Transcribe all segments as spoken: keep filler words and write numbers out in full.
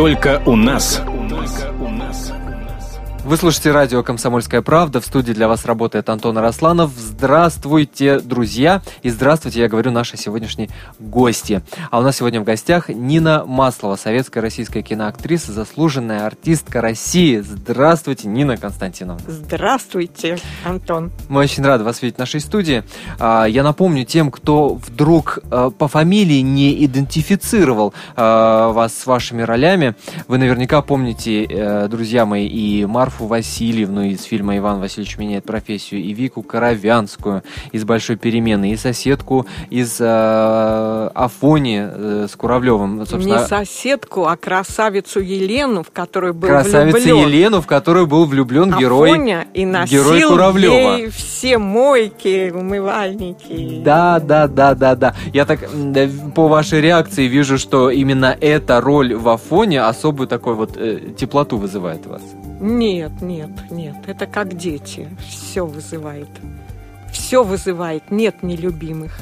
Только у нас. Вы слушаете радио «Комсомольская правда». В студии для вас работает Антон Арасланов. Здравствуйте, друзья! И здравствуйте, я говорю, наши сегодняшние гости. А у нас сегодня в гостях Нина Маслова, советская российская киноактриса, заслуженная артистка России. Здравствуйте, Нина Константиновна. Здравствуйте, Антон. Мы очень рады вас видеть в нашей студии. Я напомню тем, кто вдруг по фамилии не идентифицировал вас с вашими ролями. Вы наверняка помните, друзья мои, и Марфу Васильевну из фильма «Иван Васильевич меняет профессию», и Вику Коровянскую из «Большой перемены», и соседку из э, «Афони» э, с Куравлевым. Собственно, не соседку, а красавицу Елену, в которую был красавицу влюблен. Красавицу Елену, в которую был влюблен герой Афоня, и носил Куравлева. Ей все мойки, умывальники. Да, да, да, да, да. Я так по вашей реакции вижу, что именно эта роль в «Афоне» особую такой вот э, теплоту вызывает у вас. Нет, нет, нет. Это как дети. Все вызывает. Все вызывает. Нет нелюбимых.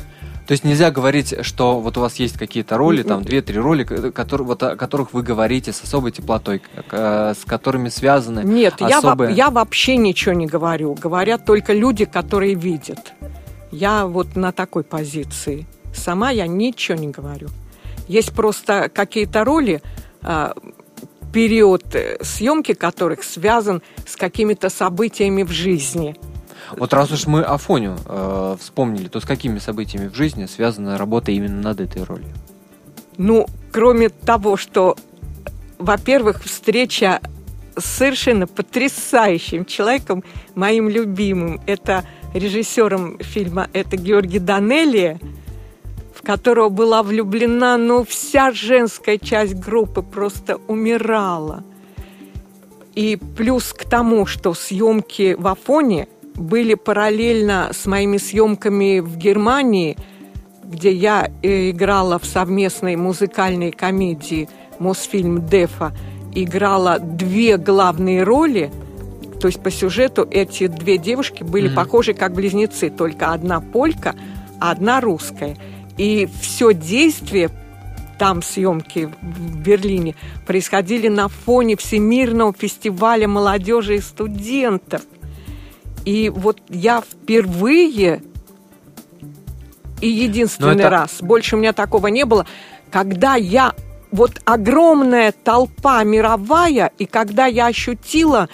То есть нельзя говорить, что вот у вас есть какие-то роли, там две-три роли, которые, вот, о которых вы говорите с особой теплотой, с которыми связаны нет, особые... Нет, я, я вообще ничего не говорю. Говорят только люди, которые видят. Я вот на такой позиции. Сама я ничего не говорю. Есть просто какие-то роли... период съемки которых связан с какими-то событиями в жизни. Вот раз уж мы Афоню э, вспомнили, то с какими событиями в жизни связана работа именно над этой ролью? Ну, кроме того, что, во-первых, встреча с совершенно потрясающим человеком, моим любимым, это режиссером фильма, это Георгий Данелия, в которого была влюблена, но вся женская часть группы просто умирала. И плюс к тому, что съемки в Афоне были параллельно с моими съемками в Германии, где я играла в совместной музыкальной комедии «Мосфильм» Дефа, играла две главные роли. То есть по сюжету эти две девушки были mm-hmm. похожи как близнецы, только одна полька, а одна русская. И все действие, там съемки в Берлине, происходили на фоне Всемирного фестиваля молодежи и студентов. И вот я впервые и единственный это... раз, больше у меня такого не было, когда я, вот огромная толпа мировая, и когда я ощутила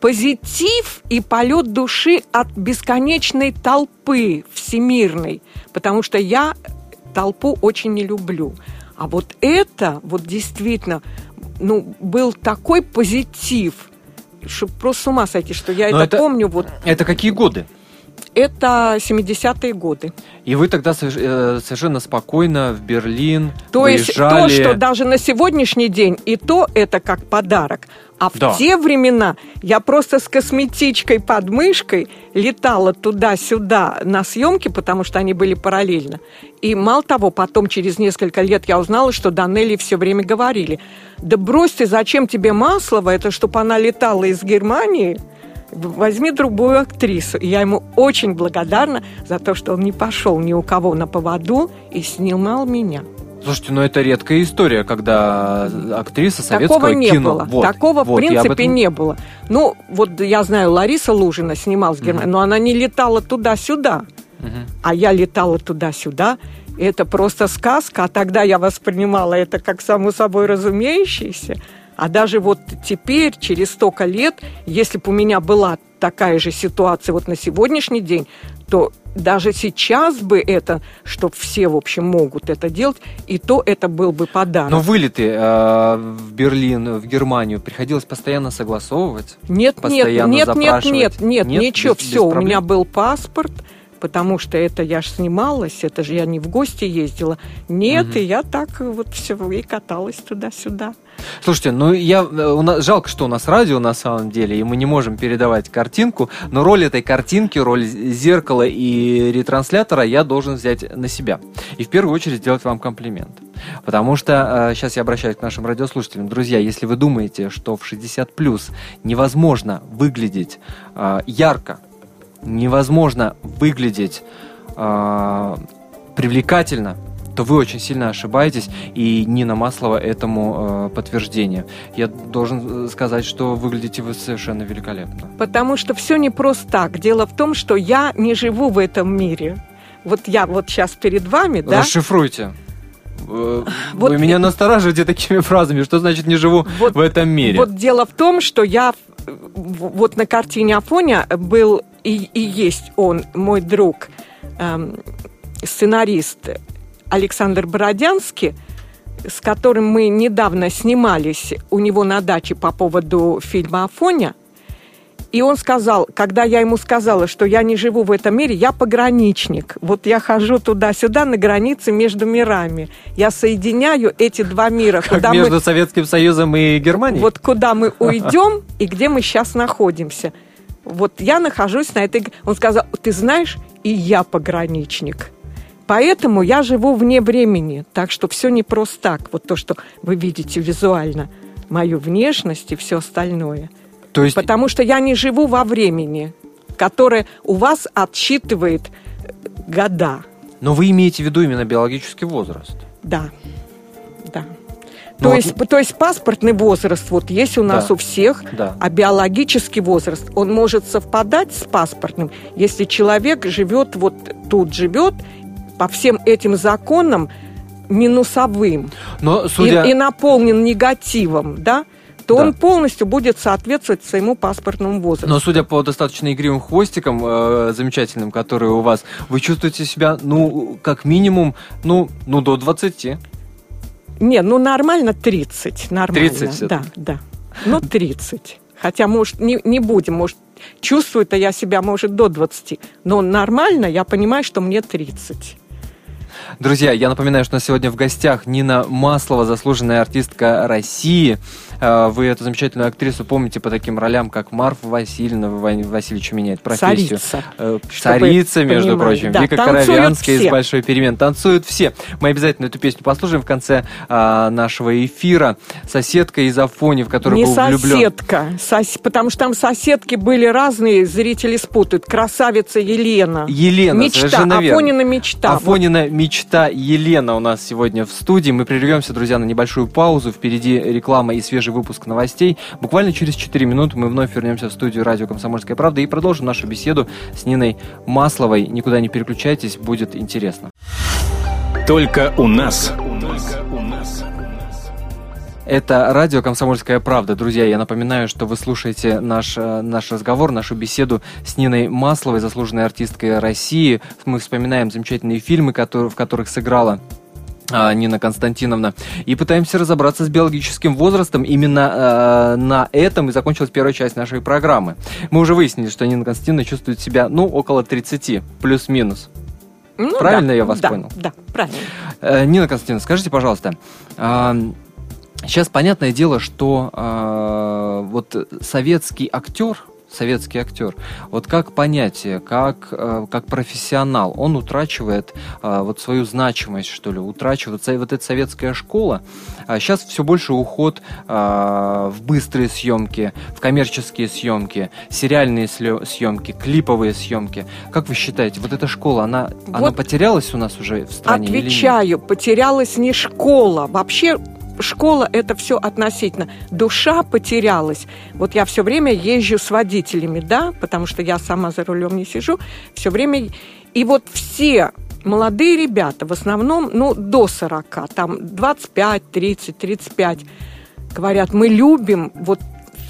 позитив и полет души от бесконечной толпы всемирной, потому что я... толпу очень не люблю. А вот это, вот действительно, ну, был такой позитив, что просто с ума сойти, что я это, это помню. Вот. Это какие годы? Это семидесятые годы. И вы тогда совершенно спокойно в Берлин то выезжали. То есть то, что даже на сегодняшний день, и то это как подарок. А да. в те времена я просто с косметичкой под мышкой летала туда-сюда на съемки, потому что они были параллельно. И мало того, потом через несколько лет я узнала, что Данелии все время говорили: да брось ты, зачем тебе Маслова? Это чтобы она летала из Германии. Возьми другую актрису. И я ему очень благодарна за то, что он не пошел ни у кого на поводу и снимал меня. Слушайте, ну это редкая история, когда актриса советского кино... Такого не кино. было. Вот, Такого, вот, в принципе, этом... не было. Ну, вот я знаю, Лариса Лужина снималась в Германии, mm-hmm. но она не летала туда-сюда. Mm-hmm. А я летала туда-сюда. Это просто сказка. А тогда я воспринимала это как само собой разумеющееся. А даже вот теперь, через столько лет, если бы у меня была такая же ситуация вот на сегодняшний день, то даже сейчас бы это, что все, в общем, могут это делать, и то это был бы подарок. Но вылеты э, в Берлин, в Германию приходилось постоянно согласовывать? Нет, постоянно нет, нет, нет, нет, нет, ничего, без, все, без у меня был паспорт, потому что это я ж снималась, это же я не в гости ездила. Нет, угу. и я так вот все и каталась туда-сюда. Слушайте, ну я у нас, жалко, что у нас радио на самом деле, и мы не можем передавать картинку, но роль этой картинки, роль зеркала и ретранслятора я должен взять на себя. И в первую очередь сделать вам комплимент. Потому что, сейчас я обращаюсь к нашим радиослушателям, друзья, если вы думаете, что в шестьдесят плюс невозможно выглядеть ярко, невозможно выглядеть привлекательно, то вы очень сильно ошибаетесь, и Нина Маслова этому э, подтверждение. Я должен сказать, что выглядите вы совершенно великолепно. Потому что все не просто так. Дело в том, что я не живу в этом мире. Вот я вот сейчас перед вами, да? Расшифруйте. Вы вот меня это... настораживаете такими фразами. Что значит «не живу вот, в этом мире»? Вот дело в том, что я... Вот на картине «Афоня» был и, и есть он, мой друг, эм, сценарист Александр Бородянский, с которым мы недавно снимались у него на даче по поводу фильма «Афоня». И он сказал, когда я ему сказала, что я не живу в этом мире, я пограничник. Вот я хожу туда-сюда на границе между мирами. Я соединяю эти два мира. Как куда между мы... Советским Союзом и Германией? Вот куда мы уйдем и где мы сейчас находимся. Вот я нахожусь на этой... Он сказал, ты знаешь, и я пограничник. Поэтому я живу вне времени. Так что все не просто так. Вот то, что вы видите визуально. Мою внешность и все остальное. То есть... Потому что я не живу во времени, которое у вас отсчитывает года. Но вы имеете в виду именно биологический возраст? Да, да. То, вот... есть, то есть паспортный возраст вот есть у нас да. у всех, да. а биологический возраст, он может совпадать с паспортным, если человек живет вот тут, живет по всем этим законам минусовым. Но, судя... и, и наполнен негативом, да? то да. он полностью будет соответствовать своему паспортному возрасту. Но судя по достаточно игривым хвостикам э, замечательным, которые у вас, вы чувствуете себя, ну, как минимум, ну, ну до двадцати. Не, ну, нормально тридцать. Нормально. тридцать? Да, да. Ну, тридцать. Хотя, может, не, не будем, может, чувствую-то я себя, может, до двадцати. Но нормально, я понимаю, что мне тридцать. Друзья, я напоминаю, что у нас сегодня в гостях Нина Маслова, заслуженная артистка России. Вы эту замечательную актрису помните по таким ролям, как Марфа Васильевна, Иван Васильевич меняет профессию. Царица. Э, царица, между понимали. Прочим. Да, Вика Коровянская из «Большой перемен». Танцуют все. Мы обязательно эту песню послушаем в конце э, нашего эфира. Соседка из «Афони», в которую не был влюблен. Не соседка, сос... потому что там соседки были разные, зрители спутают. Красавица Елена. Елена, мечта. Совершенно верно. Афонина мечта. Афонина мечта Елена у нас сегодня в студии. Мы прервемся, друзья, на небольшую паузу. Впереди реклама и свежие выпуск новостей. Буквально через четыре минуты мы вновь вернемся в студию радио «Комсомольская правда» и продолжим нашу беседу с Ниной Масловой. Никуда не переключайтесь, будет интересно. Только у нас. Это радио «Комсомольская правда». Друзья, я напоминаю, что вы слушаете наш, наш разговор, нашу беседу с Ниной Масловой, заслуженной артисткой России. Мы вспоминаем замечательные фильмы, которые, в которых сыграла Нина Константиновна. И пытаемся разобраться с биологическим возрастом. Именно э, на этом и закончилась первая часть нашей программы. Мы уже выяснили, что Нина Константиновна чувствует себя, ну, около тридцати, плюс-минус. Ну, правильно да, я вас да, понял? Да, правильно. Э, Нина Константиновна, скажите, пожалуйста, э, сейчас понятное дело, что э, вот советский актер, советский актер, вот как понятие, как, как профессионал, он утрачивает вот свою значимость, что ли, утрачивает вот эта советская школа. Сейчас все больше уход в быстрые съемки, в коммерческие съемки, сериальные съемки, клиповые съемки. Как вы считаете, вот эта школа, она, вот она потерялась у нас уже в стране? Отвечаю, или нет? Потерялась не школа, вообще... Школа – это все относительно. Душа потерялась. Вот я все время езжу с водителями, да, потому что я сама за рулем не сижу. Все время... И вот все молодые ребята, в основном, ну, до сорока, там двадцать пять, тридцать, тридцать пять, говорят, мы любим вот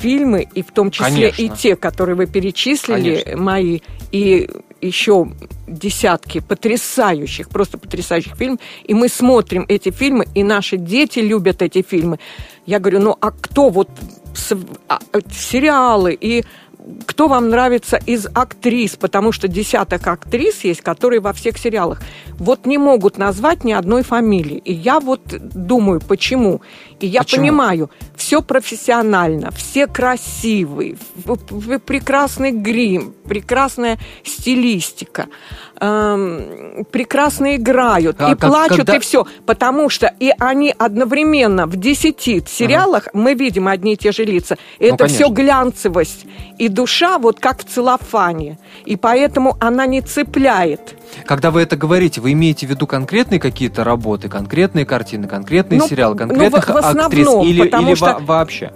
фильмы, и в том числе Конечно. И те, которые вы перечислили, Конечно. Мои, и еще десятки потрясающих, просто потрясающих фильмов, и мы смотрим эти фильмы, и наши дети любят эти фильмы. Я говорю, ну а кто вот сериалы, и кто вам нравится из актрис, потому что десяток актрис есть, которые во всех сериалах. Вот не могут назвать ни одной фамилии. И я вот думаю, почему. И я почему? Понимаю, все профессионально, все красивые, прекрасный грим, прекрасная стилистика, эм, прекрасно играют, а, и как, плачут, когда... и все. Потому что и они одновременно в десяти сериалах, ага. мы видим одни и те же лица. Это ну, все глянцевость. И душа вот как в целлофане. И поэтому она не цепляет. Когда вы это говорите, вы имеете в виду конкретные какие-то работы, конкретные картины, конкретные ну, сериалы, конкретных ну, в, в основном, актрис или, или что... вообще?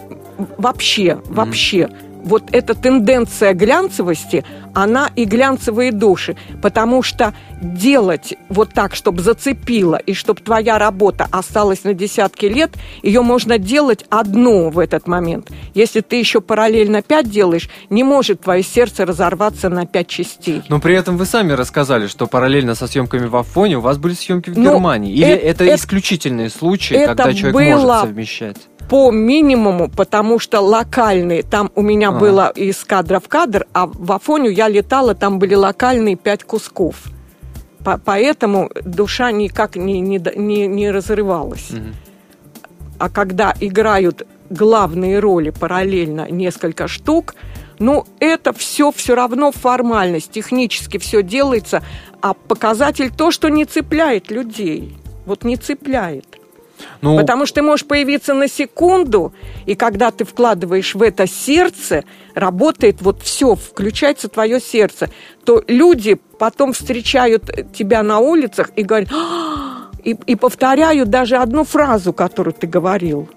Вообще, вообще. Mm. Вот эта тенденция глянцевости, она и глянцевые души, потому что делать вот так, чтобы зацепило, и чтобы твоя работа осталась на десятки лет, ее можно делать одну в этот момент. Если ты еще параллельно пять делаешь, не может твое сердце разорваться на пять частей. Но при этом вы сами рассказали, что параллельно со съемками в Афоне у вас были съемки в Но Германии. Или это, это исключительные случаи, это когда человек было... может совмещать? По минимуму, потому что локальные, там у меня а. было из кадра в кадр, а в Афоню я летала, там были локальные пять кусков. По- поэтому душа никак не, не, не, не разрывалась. Угу. А когда играют главные роли параллельно несколько штук, ну, это все все равно формальность, технически все делается, а показатель то, что не цепляет людей. Вот не цепляет. Ну... Потому что ты можешь появиться на секунду, и когда ты вкладываешь в это сердце, работает вот все, включается твое сердце, то люди потом встречают тебя на улицах и говорят, и, и повторяют даже одну фразу, которую ты говорил.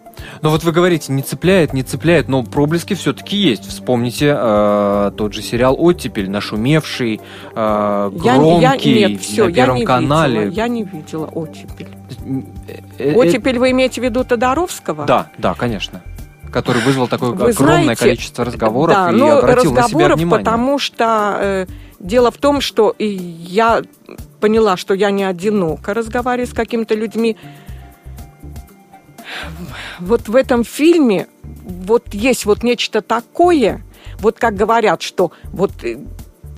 Но вот вы говорите, не цепляет, не цепляет, но проблески все-таки есть. Вспомните э, тот же сериал «Оттепель», нашумевший, э, громкий, я, я, нет, все, на Первом я не канале. Видела, я не видела «Оттепель». «Оттепель» вы имеете в виду Тодоровского? Да, да, конечно. Который вызвал такое вы огромное знаете, количество разговоров да, и ну, обратил на себя внимание. Потому что э, дело в том, что я поняла, что я не одинока, разговаривая с какими-то людьми. Вот в этом фильме вот есть вот нечто такое, вот как говорят, что вот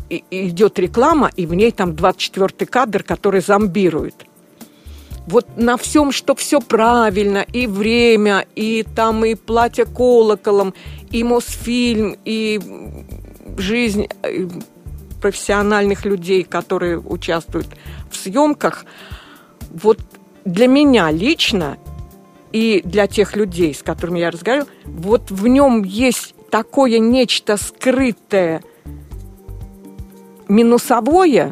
идет реклама, и в ней там двадцать четвёртый кадр, который зомбирует. Вот на всем, что все правильно, и время, и там и платье колоколом, и Мосфильм, и жизнь профессиональных людей, которые участвуют в съемках. Вот для меня лично и для тех людей, с которыми я разговаривала, вот в нем есть такое нечто скрытое, минусовое.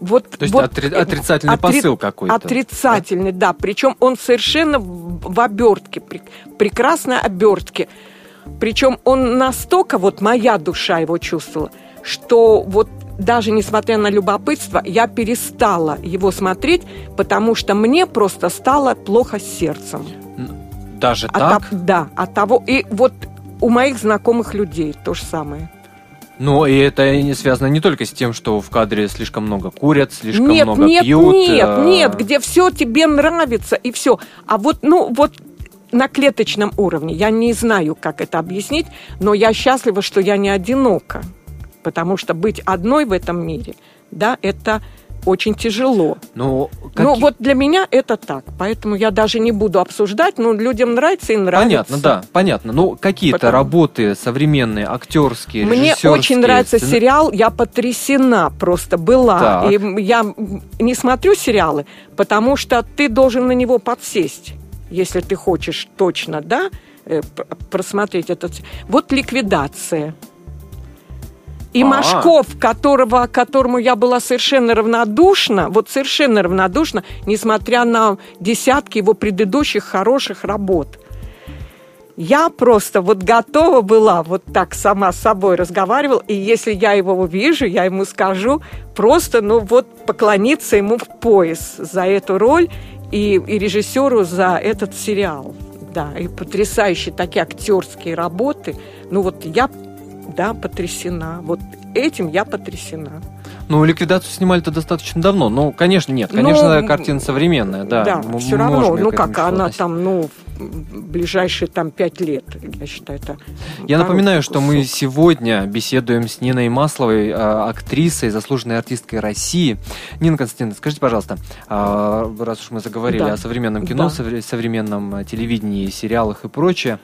Вот, то есть вот, отри- отрицательный отри- посыл какой-то. Отрицательный, да. да. Причем он совершенно в обертке, прекрасной обертке. Причем он настолько, вот моя душа его чувствовала, что вот даже несмотря на любопытство, я перестала его смотреть, потому что мне просто стало плохо с сердцем. Даже от так? О, да, от того. И вот у моих знакомых людей то же самое. Ну, и это связано не только с тем, что в кадре слишком много курят, слишком нет, много нет, пьют. Нет, нет, а... нет, где все тебе нравится и все. А вот, ну, вот на клеточном уровне, я не знаю, как это объяснить, но я счастлива, что я не одинока. Потому что быть одной в этом мире, да, это очень тяжело. Но, как... но вот для меня это так. Поэтому я даже не буду обсуждать, но людям нравится и нравится. Понятно, да, понятно. Но какие-то Потому... работы современные, актерские, режиссерские... Мне очень нравится сцен... сериал, я потрясена просто была. Так. И я не смотрю сериалы, потому что ты должен на него подсесть, если ты хочешь точно, да, просмотреть этот... Вот «Ликвидация». И А-а-а. Машков, которого, которому я была совершенно равнодушна, вот совершенно равнодушна, несмотря на десятки его предыдущих хороших работ. Я просто вот готова была, вот так сама с собой разговаривала, и если я его увижу, я ему скажу просто, ну вот, поклониться ему в пояс за эту роль и, и режиссеру за этот сериал. Да, и потрясающие такие актерские работы. Ну вот я... Да, потрясена. Вот этим я потрясена. Ну, «Ликвидацию» снимали-то достаточно давно. Ну, конечно, нет. Конечно, но, картина современная, да. Да, м- все равно. Ну, как она относить. Там, ну, ближайшие там пять лет, я считаю, это... Я напоминаю, кусок. Что мы сегодня беседуем с Ниной Масловой, актрисой, заслуженной артисткой России. Нина Константиновна, скажите, пожалуйста, раз уж мы заговорили да. о современном кино, да. современном телевидении, сериалах и прочее,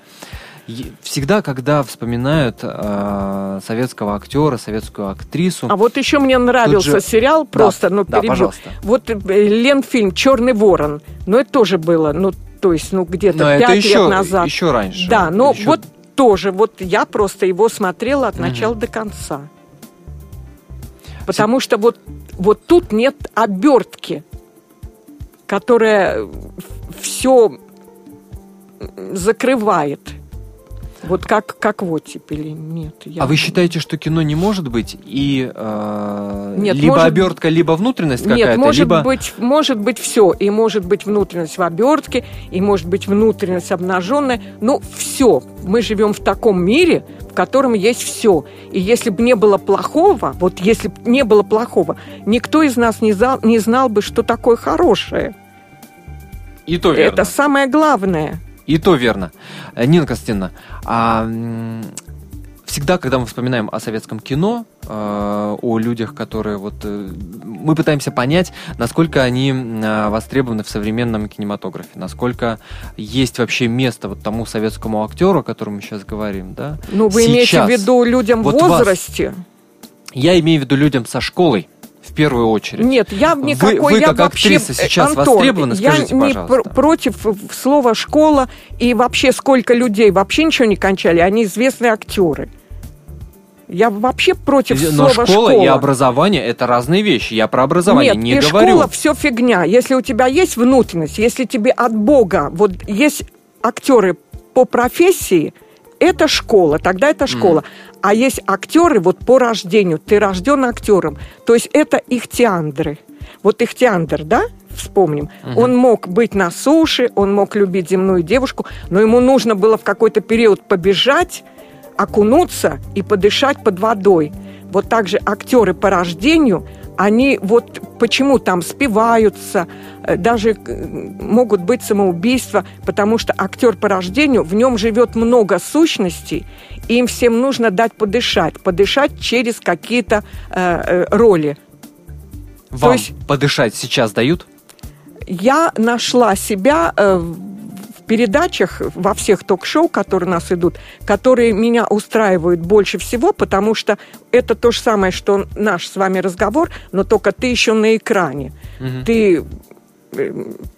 всегда, когда вспоминают э, советского актера, советскую актрису... А вот еще мне нравился же... сериал, просто, да, ну, да, перебью. Пожалуйста. Вот Ленфильм «Черный ворон», ну, это тоже было, ну, то есть, ну, где-то пять лет еще, назад. Еще раньше. Да, но еще... вот тоже, вот я просто его смотрела от начала mm-hmm. до конца. Потому что вот вот тут нет обертки, которая все закрывает. Вот как, как в «Оттепели». Нет, я... А вы считаете, что кино не может быть? И э, Нет, либо может... обертка, либо внутренность какая-то? Нет, может, либо... быть, может быть все. И может быть внутренность в обертке, и может быть внутренность обнаженная. Ну, все. Мы живем в таком мире, в котором есть все. И если бы не было плохого, вот если бы не было плохого, никто из нас не знал, не знал бы, что такое хорошее. И то верно. Это самое главное. И то верно. Нина Константиновна, а всегда, когда мы вспоминаем о советском кино, о людях, которые вот... мы пытаемся понять, насколько они востребованы в современном кинематографе, насколько есть вообще место вот тому советскому актеру, о котором мы сейчас говорим, да? Ну, вы сейчас. Имеете в виду людям в вот возрасте? Вас... Я имею в виду людям со школой. В первую очередь. Нет, я никакой... Вы, вы я как вообще, актриса сейчас Антон, востребованы, скажите, пожалуйста. Я не пр- против слова «школа» и вообще сколько людей вообще ничего не кончали, они известные актеры. Я вообще против Но слова «школа». Но школа и образование – это разные вещи. Я про образование Нет, не говорю. Нет, и школа – все фигня. Если у тебя есть внутренность, если тебе от Бога... Вот есть актеры по профессии... Это школа, тогда это школа. Mm. А есть актеры вот по рождению. Ты рожден актером. То есть это ихтиандры. Вот ихтиандр, да, вспомним. Mm-hmm. Он мог быть на суше, он мог любить земную девушку, но ему нужно было в какой-то период побежать, окунуться и подышать под водой. Вот так же актеры по рождению, они вот почему там спиваются, даже могут быть самоубийства, потому что актер по рождению, в нем живет много сущностей, и им всем нужно дать подышать, подышать через какие-то э, роли. Вам То есть, подышать сейчас дают? Я нашла себя э, в передачах, во всех ток-шоу, которые у нас идут, которые меня устраивают больше всего, потому что это то же самое, что наш с вами разговор, но только ты еще на экране. Угу. Ты...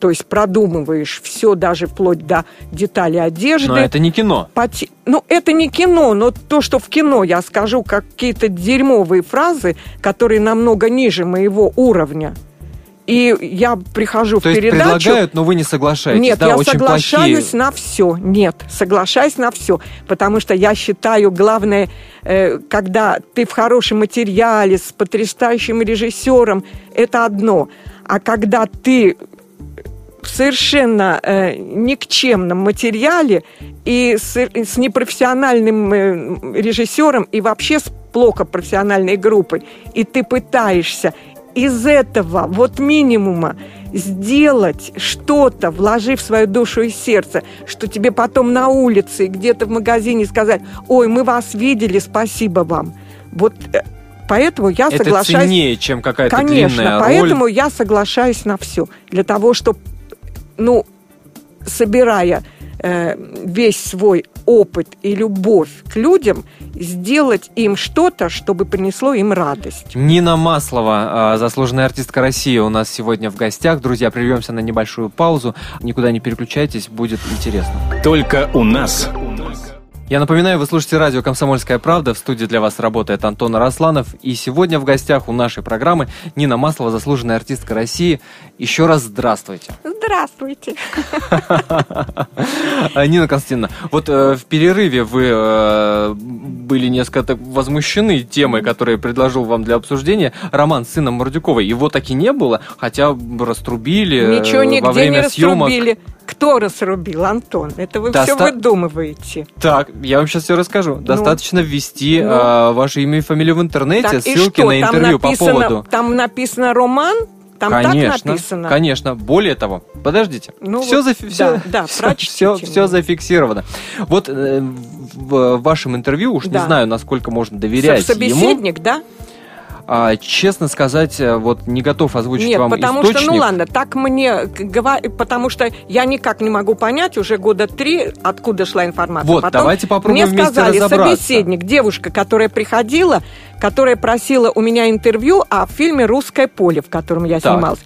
То есть продумываешь все, даже вплоть до деталей одежды. Но это не кино. Поти... Ну, это не кино, но то, что в кино я скажу какие-то дерьмовые фразы, которые намного ниже моего уровня. И я прихожу то в передачу... То есть предлагают, но вы не соглашаетесь? Нет, да, я очень соглашаюсь плохие... на все. Нет, соглашаюсь на все. Потому что я считаю, главное, когда ты в хорошем материале, с потрясающим режиссером, это одно. А когда ты в совершенно э, никчемном материале и с, с непрофессиональным э, режиссером и вообще с плохо профессиональной группой, и ты пытаешься из этого вот минимума сделать что-то, вложив свою душу и сердце, что тебе потом на улице, где-то в магазине сказать: «Ой, мы вас видели, спасибо вам». Вот... Поэтому я это соглашаюсь... ценнее, чем какая-то Конечно, длинная поэтому роль. Поэтому я соглашаюсь на все. Для того, чтобы, ну, собирая э, весь свой опыт и любовь к людям, сделать им что-то, чтобы принесло им радость. Нина Маслова, заслуженная артистка России, у нас сегодня в гостях. Друзья, прервемся на небольшую паузу. Никуда не переключайтесь, будет интересно. Только у нас... Я напоминаю, вы слушаете радио «Комсомольская правда». В студии для вас работает Антон Арасланов. И сегодня в гостях у нашей программы Нина Маслова, заслуженная артистка России. Еще раз здравствуйте. Здравствуйте. Нина Константиновна, вот в перерыве вы были несколько возмущены темой, которую я предложил вам для обсуждения. Роман с сыном Мордюковой. Его таки не было, хотя раструбили во время съемок. Ничего нигде не раструбили. Кто расрубил, Антон? Это вы Доста... все выдумываете. Так, я вам сейчас все расскажу. Достаточно ну, ввести ну. Э, ваше имя и фамилию в интернете, так, ссылки на интервью написано, по поводу. Там написано «Роман», там конечно, так написано. Конечно, более того, подождите, ну, все, вот, зафи... да, все, да, все, все, все зафиксировано. Вот э, в вашем интервью, уж да. не знаю, насколько можно доверять собеседник, ему. Собеседник, да? А, честно сказать, вот не готов озвучить Нет, вам потому источник. Что, ну ладно, так мне говорят, потому что я никак не могу понять уже года три, откуда шла информация. Вот, потом давайте попробуем мне вместе сказали, разобраться. Собеседник, девушка, которая приходила, которая просила у меня интервью о фильме «Русское поле», в котором я так. снималась.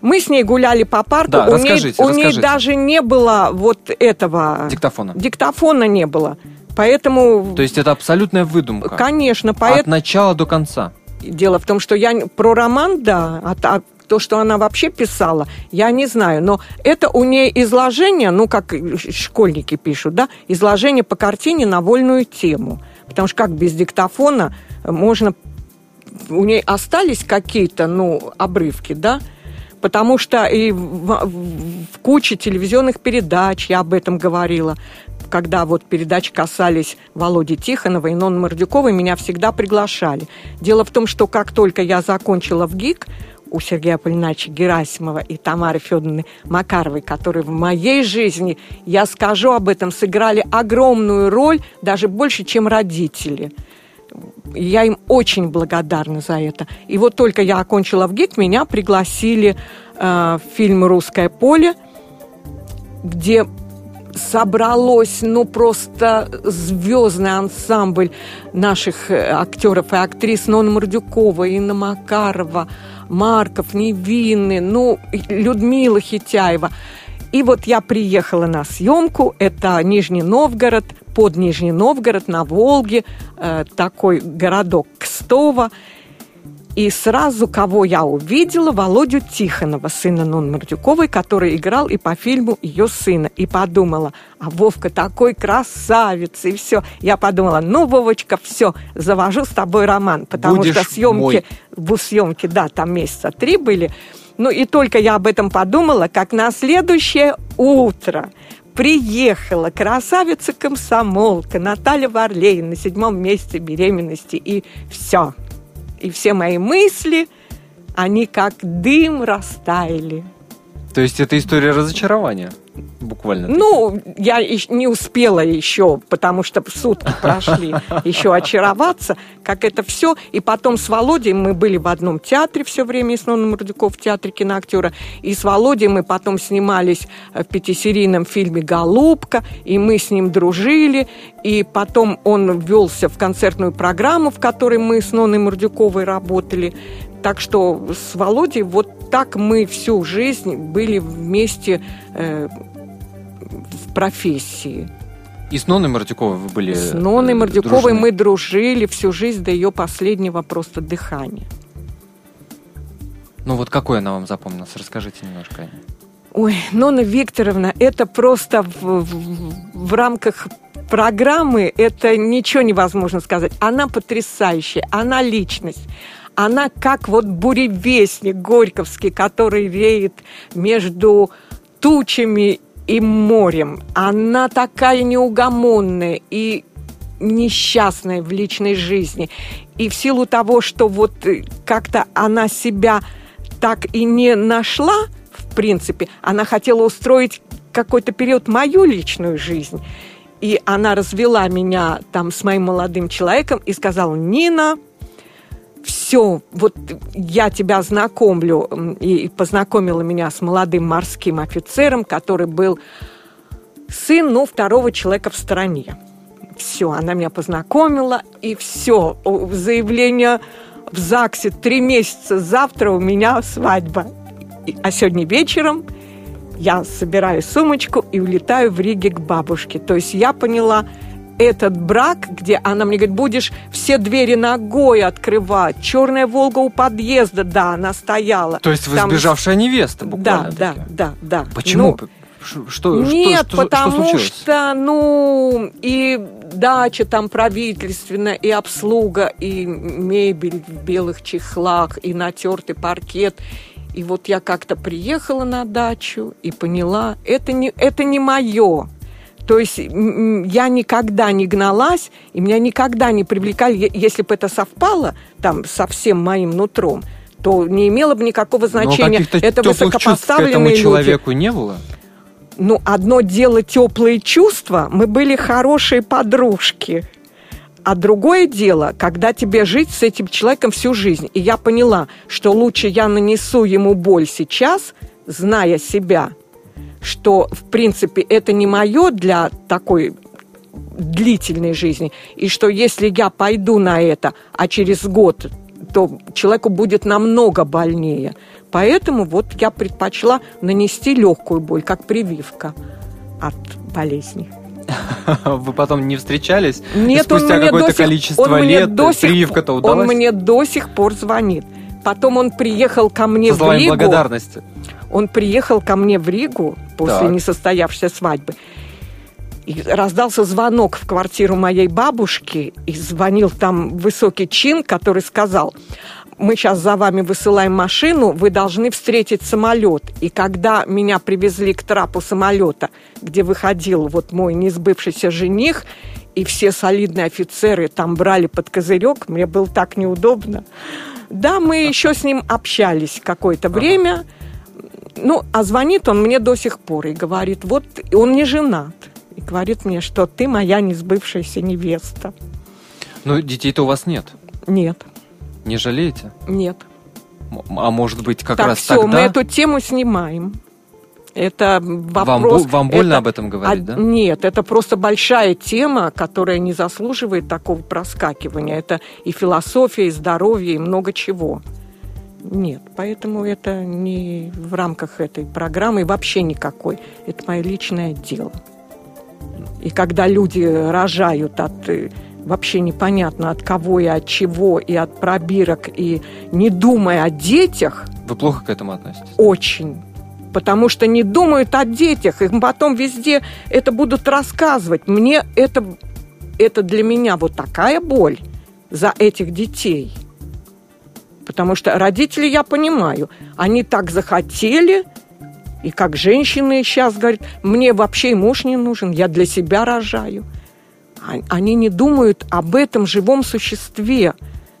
Мы с ней гуляли по парку, да, у, расскажите, ней, расскажите. у ней даже не было вот этого... Диктофона. Диктофона не было, поэтому... То есть это абсолютная выдумка? Конечно, поэтому... От начала до конца? Дело в том, что я про роман, да, а, а то, что она вообще писала, я не знаю. Но это у нее изложение, ну, как школьники пишут, да, изложение по картине на вольную тему. Потому что как без диктофона можно... У нее остались какие-то, ну, обрывки, да, потому что и в, в куче телевизионных передач я об этом говорила. Когда вот передачи касались Володи Тихонова и Нонны Мордюковой, меня всегда приглашали. Дело в том, что как только я закончила в ГИК у Сергея Аполлинача Герасимова и Тамары Федоровны Макаровой, которые в моей жизни, я скажу об этом, сыграли огромную роль, даже больше, чем родители. Я им очень благодарна за это. И вот только я окончила в ГИК, меня пригласили э, в фильм «Русское поле», где... собралось, ну, просто звездный ансамбль наших актеров и актрис: Нонна Мордюкова, Инна Макарова, Марков, Невинный, ну, Людмила Хитяева. И вот я приехала на съемку. Это Нижний Новгород, под Нижний Новгород, на Волге, э, такой городок Кстово. И сразу, кого я увидела, Володю Тихонова, сына Нонны Мордюковой, который играл и по фильму ее сына. И подумала, а Вовка такой красавец, и все. Я подумала, ну, Вовочка, все, завожу с тобой роман. Потому Будешь что съемки, в съемке, да, там месяца три были. Ну, и только я об этом подумала, как на следующее утро приехала красавица-комсомолка Наталья Варлей на седьмом месяце беременности, и все. И все мои мысли, они как дым растаяли. То есть это история разочарования? Буквально. Ну, я не успела еще, потому что сутки прошли, еще очароваться, как это все. И потом с Володей мы были в одном театре все время, и с Нонной Мордюковой в театре киноактера. И с Володей мы потом снимались в пятисерийном фильме «Голубка», и мы с ним дружили. И потом он ввелся в концертную программу, в которой мы с Нонной Мордюковой работали. Так что с Володей вот так мы всю жизнь были вместе э, в профессии. И с Нонной Мордюковой вы были дружны? С Нонной Мордюковой дружны. Мы дружили всю жизнь до ее последнего просто дыхания. Ну вот какой она вам запомнилась? Расскажите немножко о ней. Ой, Нонна Викторовна, это просто в, в, в рамках... программы, это ничего невозможно сказать. Она потрясающая, она личность. Она как вот буревестник горьковский, который веет между тучами и морем. Она такая неугомонная и несчастная в личной жизни. И в силу того, что вот как-то она себя так и не нашла, в принципе, она хотела устроить какой-то период мою личную жизнь. И она развела меня там с моим молодым человеком и сказала: Нина, все, вот я тебя знакомлю. И познакомила меня с молодым морским офицером, который был сын, ну, второго человека в стране. Все, она меня познакомила, и все, заявление в ЗАГСе: три месяца, завтра у меня свадьба. А сегодня вечером... я собираю сумочку и улетаю в Риге к бабушке. То есть я поняла этот брак, где она мне говорит: будешь все двери ногой открывать. Черная Волга у подъезда, да, она стояла. То есть вы там... сбежавшая невеста буквально. Да, таки. да, да, да. Почему? Ну, что, что, нет, что, потому что, что, ну, и дача там правительственная, и обслуга, и мебель в белых чехлах, и натертый паркет. И вот я как-то приехала на дачу и поняла, это не, это не мое. То есть я никогда не гналась, и меня никогда не привлекали. Если бы это совпало там со всем моим нутром, то не имело бы никакого значения. Но это высокопоставленные люди. Человеку не было? Ну, одно дело теплые чувства. Мы были хорошие подружки. А другое дело, когда тебе жить с этим человеком всю жизнь. И я поняла, что лучше я нанесу ему боль сейчас, зная себя, что, в принципе, это не мое для такой длительной жизни. И что если я пойду на это, а через год, то человеку будет намного больнее. Поэтому вот я предпочла нанести легкую боль, как прививка от болезни. Вы потом не встречались? Нет, спустя какое-то количество лет прививка-то удалась? Он мне до сих пор звонит. Потом он приехал ко мне в Ригу. Со словами благодарности. Он приехал ко мне в Ригу после несостоявшейся свадьбы. И раздался звонок в квартиру моей бабушки, и звонил там высокий чин, который сказал: мы сейчас за вами высылаем машину, вы должны встретить самолет. И когда меня привезли к трапу самолета, где выходил вот мой несбывшийся жених, и все солидные офицеры там брали под козырек, мне было так неудобно. Да, мы еще с ним общались какое-то время. Ну, а звонит он мне до сих пор и говорит, вот он не женат. И говорит мне, что ты моя несбывшаяся невеста. Ну, детей-то у вас нет? Нет. Не жалеете? Нет. А может быть, как так, раз все, тогда... Так, все, мы эту тему снимаем. Это вопрос... Вам, вам больно это... об этом говорить, а... да? Нет, это просто большая тема, которая не заслуживает такого проскакивания. Это и философия, и здоровье, и много чего. Нет, поэтому это не в рамках этой программы, вообще никакой. Это мое личное дело. И когда люди рожают от вообще непонятно от кого и от чего, и от пробирок, и не думая о детях... Вы плохо к этому относитесь? Очень. Потому что не думают о детях. Им потом везде это будут рассказывать. Мне это, это для меня вот такая боль за этих детей. Потому что родители, я понимаю, они так захотели... И как женщины сейчас говорят, мне вообще муж не нужен, я для себя рожаю. Они не думают об этом живом существе,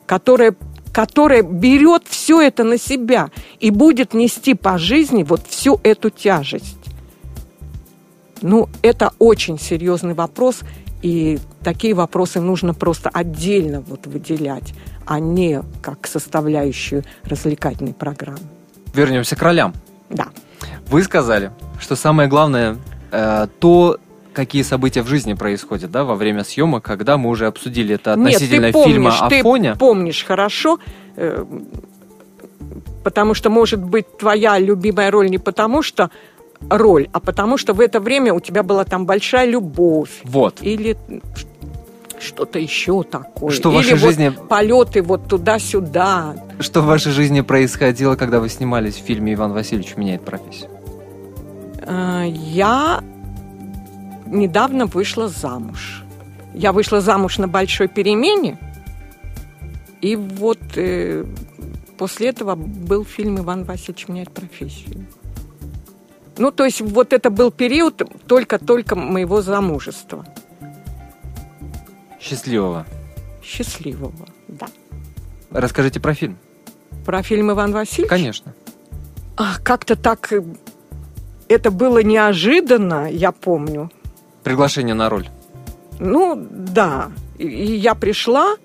которое, которое берет все это на себя и будет нести по жизни вот всю эту тяжесть. Ну, это очень серьезный вопрос, и такие вопросы нужно просто отдельно вот выделять, а не как составляющую развлекательной программы. Вернемся к ролям. Да. Вы сказали, что самое главное э, то, какие события в жизни происходят, да, во время съемок, когда мы уже обсудили это относительно. Нет, ты помнишь, фильма «Афоня». Ты помнишь хорошо, э, потому что, может быть, твоя любимая роль не потому что роль, а потому что в это время у тебя была там большая любовь. Вот. Или что-то еще такое. Что в вашей Или жизни... вот полеты вот туда-сюда. Что в вашей жизни происходило, когда вы снимались в фильме «Иван Васильевич меняет профессию»? Я недавно вышла замуж. Я вышла замуж на «Большой перемене». И вот э, после этого был фильм «Иван Васильевич меняет профессию». Ну, то есть вот это был период только-только моего замужества. Счастливого. Счастливого, да. Расскажите про фильм. Про фильм «Иван Васильевич»? Конечно. Ах, как-то так... Это было неожиданно, я помню. Приглашение на роль. Ну, да. И я пришла,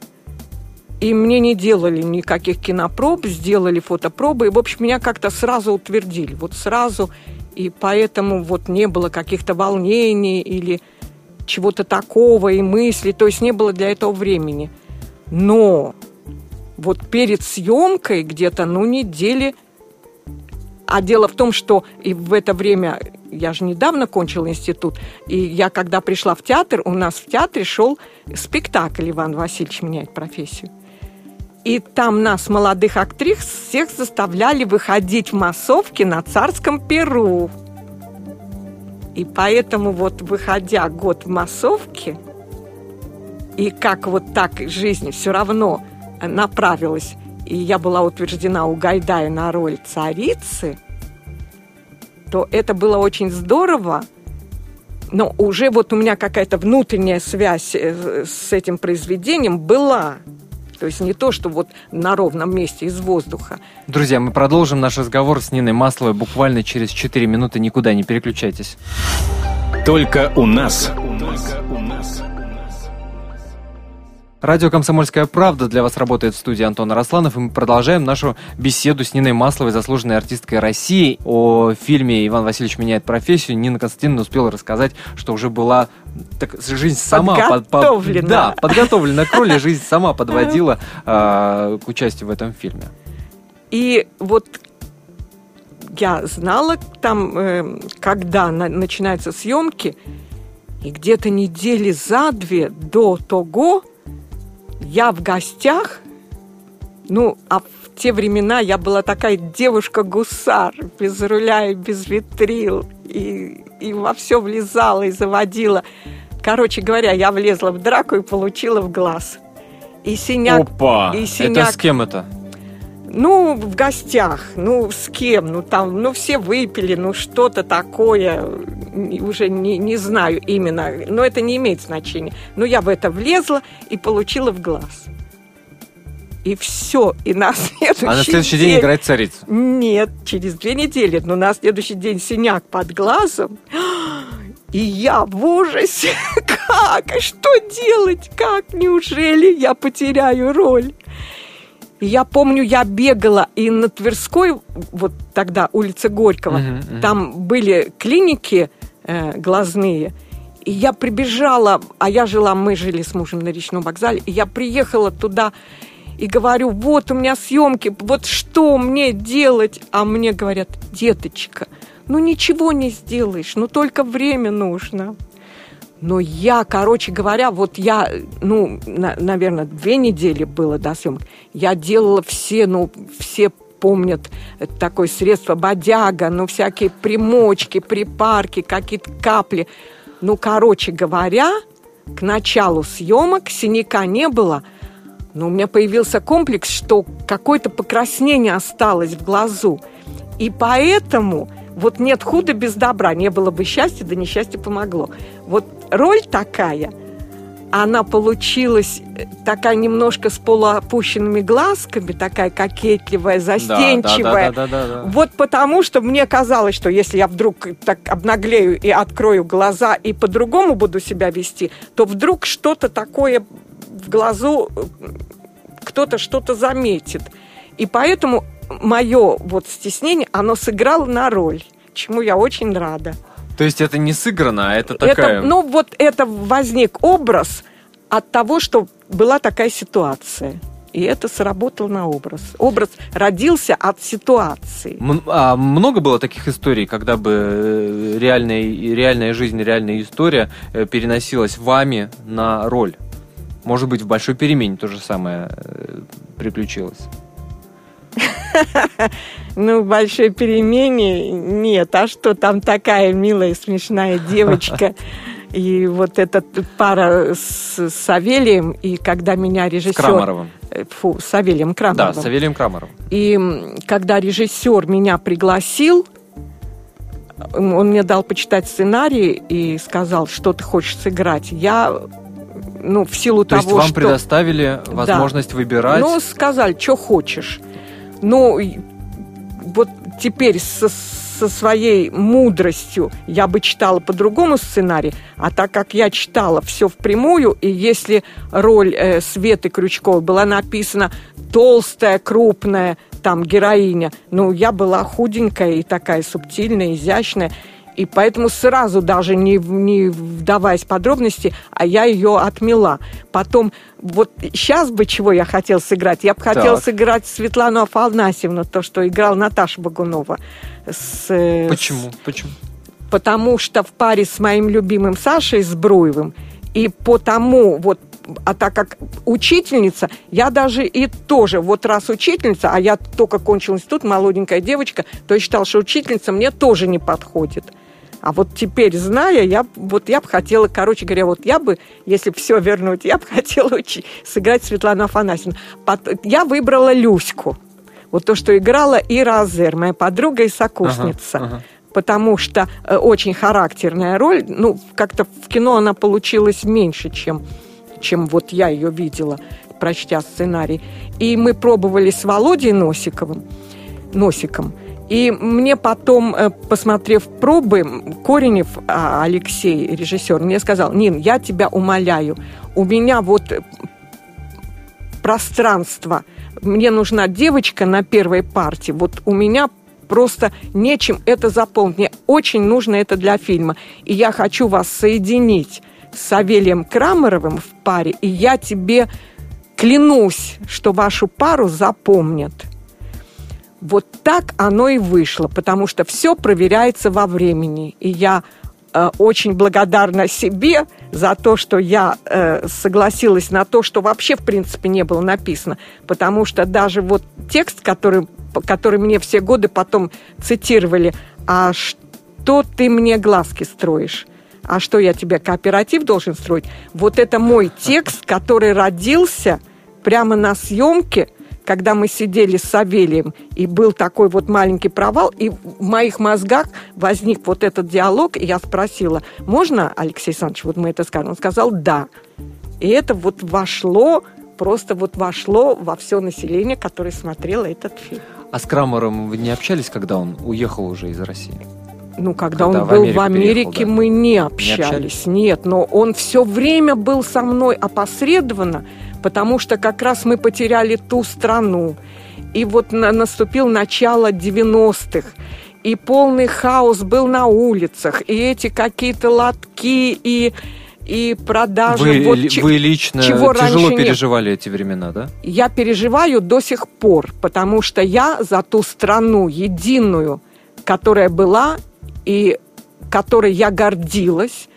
и мне не делали никаких кинопроб, сделали фотопробы, и, в общем, меня как-то сразу утвердили. Вот сразу. И поэтому вот не было каких-то волнений или чего-то такого, и мыслей. То есть не было для этого времени. Но... Вот перед съемкой где-то, ну, недели. А дело в том, что и в это время я же недавно кончила институт, и я, когда пришла в театр, у нас в театре шел спектакль «Иван Васильевич меняет профессию». И там нас, молодых актрис, всех заставляли выходить в массовке на царском перу. И поэтому вот, выходя год в массовке, и как вот так жизнь все равно... направилась, и я была утверждена у Гайдая на роль царицы, то это было очень здорово, но уже вот у меня какая-то внутренняя связь с этим произведением была. То есть не то, что вот на ровном месте из воздуха. Друзья, мы продолжим наш разговор с Ниной Масловой буквально через четыре минуты. Никуда не переключайтесь. Только у нас... Радио «Комсомольская правда» для вас работает в студии Антон Арасланов, и мы продолжаем нашу беседу с Ниной Масловой, заслуженной артисткой России, о фильме «Иван Васильевич меняет профессию». Нина Константиновна успела рассказать, что уже была так, жизнь сама... Подготовлена. Под, под, да, подготовлена к роли, жизнь сама подводила э, к участию в этом фильме. И вот я знала, там, э, когда на, начинаются съемки, И где-то недели за две до того я в гостях, ну, а в те времена я была такая девушка-гусар, без руля и без ветрил, и, и во все влезала и заводила. Короче говоря, я влезла в драку и получила в глаз. И синяк... Опа! И синяк... Это с кем это? Ну, в гостях, ну, с кем, ну, там, ну, все выпили, ну, что-то такое, уже не, не знаю именно, но это не имеет значения. Но я в это влезла и получила в глаз. И все, и на следующий день... А на следующий день, день играет царица? Нет, через две недели, но на следующий день синяк под глазом, и я в ужасе, как, что делать, как, неужели я потеряю роль? И я помню, я бегала и на Тверской, вот тогда улица Горького, uh-huh, uh-huh. там были клиники э, глазные, и я прибежала, а я жила, мы жили с мужем на Речном вокзале, и я приехала туда и говорю, вот у меня съемки, вот что мне делать? А мне говорят, деточка, ну ничего не сделаешь, ну только время нужно. Но я, короче говоря, вот я, ну, на, наверное, две недели было до съемок. Я делала все, ну, все помнят такое средство бодяга, ну, всякие примочки, припарки, какие-то капли. Ну, короче говоря, к началу съемок синяка не было, но у меня появился комплекс, что какое-то покраснение осталось в глазу. И поэтому... Вот нет худа без добра, не было бы счастья, да несчастье помогло. Вот роль такая, она получилась такая немножко с полуопущенными глазками, такая кокетливая, застенчивая. Да, да, да, да, да, да. Вот потому что мне казалось, что если я вдруг так обнаглею и открою глаза и по-другому буду себя вести, то вдруг что-то такое в глазу, кто-то что-то заметит. И поэтому... Мое вот стеснение, оно сыграло на роль, чему я очень рада. То есть это не сыграно, а это такая... Это, ну, вот это возник образ от того, что была такая ситуация. И это сработало на образ. Образ родился от ситуации. А много было таких историй, когда бы реальная, реальная жизнь, реальная история переносилась вами на роль? Может быть, в «Большой перемене» то же самое приключилось? Ну, в «Большой перемене» нет. А что, там такая милая, смешная девочка. И вот эта пара с Савелием, и когда меня режиссер... С Крамаровым. Фу, с Савелием Крамаровым. Да, с Савелием Крамаровым. И когда режиссер меня пригласил, он мне дал почитать сценарий и сказал, что ты хочешь сыграть. Я... Ну, в силу того, что... То есть вам предоставили возможность выбирать? Ну, сказали, что хочешь. Ну, вот теперь со, со своей мудростью я бы читала по другому сценарию, а так как я читала все впрямую, и если роль э, Светы Крючковой была написана толстая, крупная там героиня, ну, я была худенькая и такая субтильная, изящная, и поэтому сразу даже не, не вдаваясь в подробности, а я ее отмела. Потом, вот сейчас бы чего я хотела сыграть? Я бы хотела так. сыграть Светлану Афанасьевну, то, что играла Наташа Богунова. С, Почему? Почему? Потому что в паре с моим любимым Сашей Збруевым, и потому вот, а так как учительница, я даже и тоже, вот раз учительница, а я только кончила институт, молоденькая девочка, то я считала, что учительница мне тоже не подходит. А вот теперь, зная, я, вот я бы хотела, короче говоря, вот я бы, если бы все вернуть, я бы хотела учить, сыграть Светлану Афанасьевну. Я выбрала Люську, вот то, что играла Ира Азер, моя подруга и сокурсница, ага, ага. потому что очень характерная роль, ну, как-то в кино она получилась меньше, чем, чем вот я ее видела, прочтя сценарий. И мы пробовали с Володей Носиковым, Носиком, и мне потом, посмотрев пробы, Коренев Алексей, режиссер, мне сказал: Нин, я тебя умоляю, у меня вот пространство, мне нужна девочка на первой партии, вот у меня просто нечем это заполнить, мне очень нужно это для фильма, и я хочу вас соединить с Савелием Крамаровым в паре, и я тебе клянусь, что вашу пару запомнят. Вот так оно и вышло, потому что все проверяется во времени. И я очень благодарна себе за то, что я э, согласилась на то, что вообще, в принципе, не было написано. Потому что даже вот текст, который, который мне все годы потом цитировали, «А что ты мне глазки строишь? А что я тебе, кооператив должен строить?» Вот это мой текст, который родился прямо на съемке, когда мы сидели с Савелием, и был такой вот маленький провал, и в моих мозгах возник вот этот диалог, и я спросила: «Можно, Алексей Александрович, вот мы это скажем?» Он сказал: «Да». И это вот вошло, просто вот вошло во все население, которое смотрело этот фильм. А с Крамаром вы не общались, когда он уехал уже из России? Ну, когда, когда он был в Америке, в Америке переехал, да? мы не общались. не общались, нет, но он все время был со мной опосредованно, потому что как раз мы потеряли ту страну, и вот наступил начало девяностых, и полный хаос был на улицах, и эти какие-то лотки, и, и продажи. Вы, вот, ч- вы лично чего тяжело переживали нет. эти времена, да? Я переживаю до сих пор, потому что я за ту страну единую, которая была и которой я гордилась.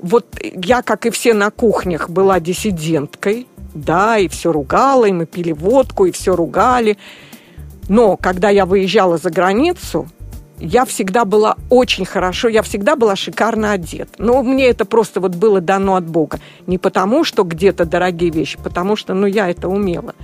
Вот я, как и все на кухнях, была диссиденткой, да, и все ругала, и мы пили водку, и все ругали. Но когда я выезжала за границу, я всегда была очень хорошо, я всегда была шикарно одета. Но мне это просто вот было дано от Бога. Не потому, что где-то дорогие вещи, потому что, ну, я это умела.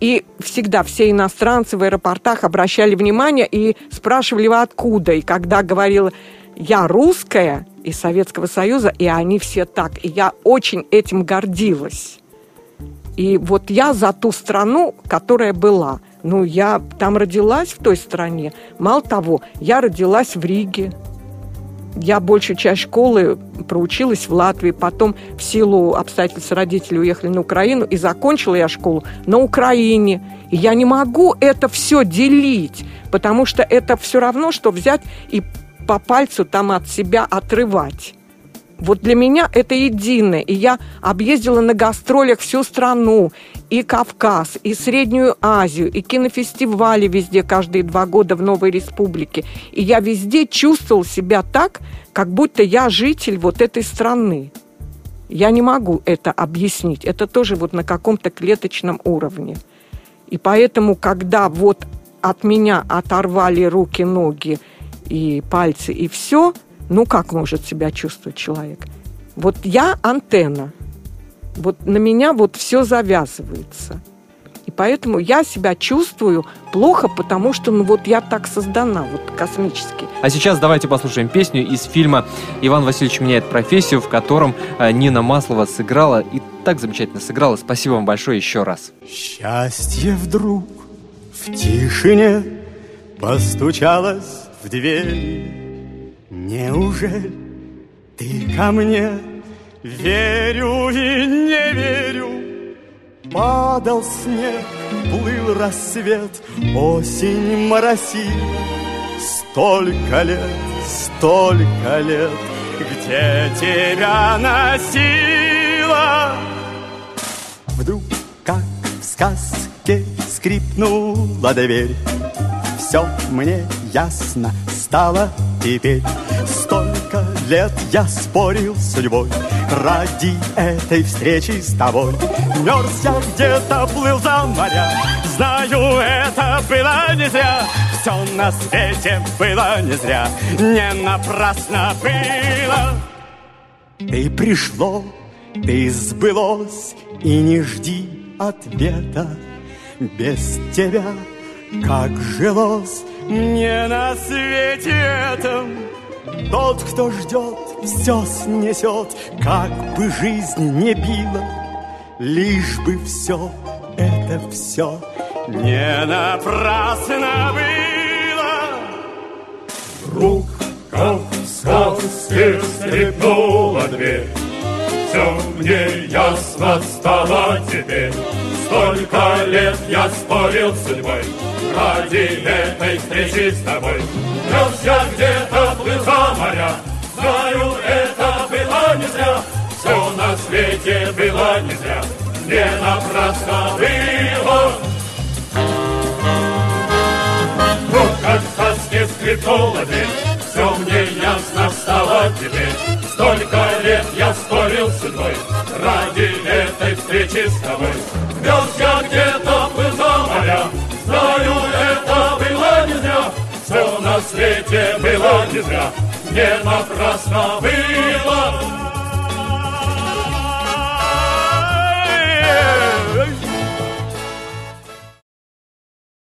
И всегда все иностранцы в аэропортах обращали внимание и спрашивали: «Вы откуда?» И когда говорила: «Я русская», из Советского Союза, и они все так. И я очень этим гордилась. И вот я за ту страну, которая была. Ну, я там родилась, в той стране. Мало того, я родилась в Риге. Я большую часть школы проучилась в Латвии. Потом в силу обстоятельств родители уехали на Украину. И закончила я школу на Украине. И я не могу это все делить, потому что это все равно, что взять и по пальцу там от себя отрывать. Вот для меня это единое. И я объездила на гастролях всю страну, и Кавказ, и Среднюю Азию, и кинофестивали везде каждые два года в Новой Республике. И я везде чувствовала себя так, как будто я житель вот этой страны. Я не могу это объяснить. Это тоже вот на каком-то клеточном уровне. И поэтому, когда вот от меня оторвали руки, ноги, и пальцы, и все, ну как может себя чувствовать человек? Вот я антенна. Вот на меня вот все завязывается. И поэтому я себя чувствую плохо, потому что ну вот я так создана, вот космически. А сейчас давайте послушаем песню из фильма «Иван Васильевич меняет профессию», в котором Нина Маслова сыграла, и так замечательно сыграла. Спасибо вам большое еще раз. Счастье вдруг в тишине постучалось в двери. Неужели ты ко мне? Верю и не верю. Падал снег, плыл рассвет, осень моросила. Столько лет, столько лет, где тебя носила? Вдруг, как в сказке, скрипнула дверь. Все мне ясно стало теперь. Столько лет я спорил с судьбой ради этой встречи с тобой. Мерз я где-то, плыл за моря, знаю, это было не зря. Все на свете было не зря, не напрасно было. Ты пришло, ты сбылось, и не жди ответа. Без тебя как жилось мне на свете этом. Тот, кто ждет, все снесет, как бы жизнь не била, лишь бы все это все не напрасно было. Вдруг, как в сказке, скрипнула дверь. Все мне ясно стало теперь. Столько лет я спорил с судьбой ради этой встречи с тобой. Плюс я где-то плыл за моря, знаю, это было не зря. Все на свете было не зря, не напрасно было. Вдруг, как в сказке, скрипнула дверь. Все мне теперь ясно стало теперь. Столько лет я спорил с судьбой ради этой встречи с тобой. Вез я где-то выза моря, знаю, это было не зря. Все на свете было не зря, не напрасно было.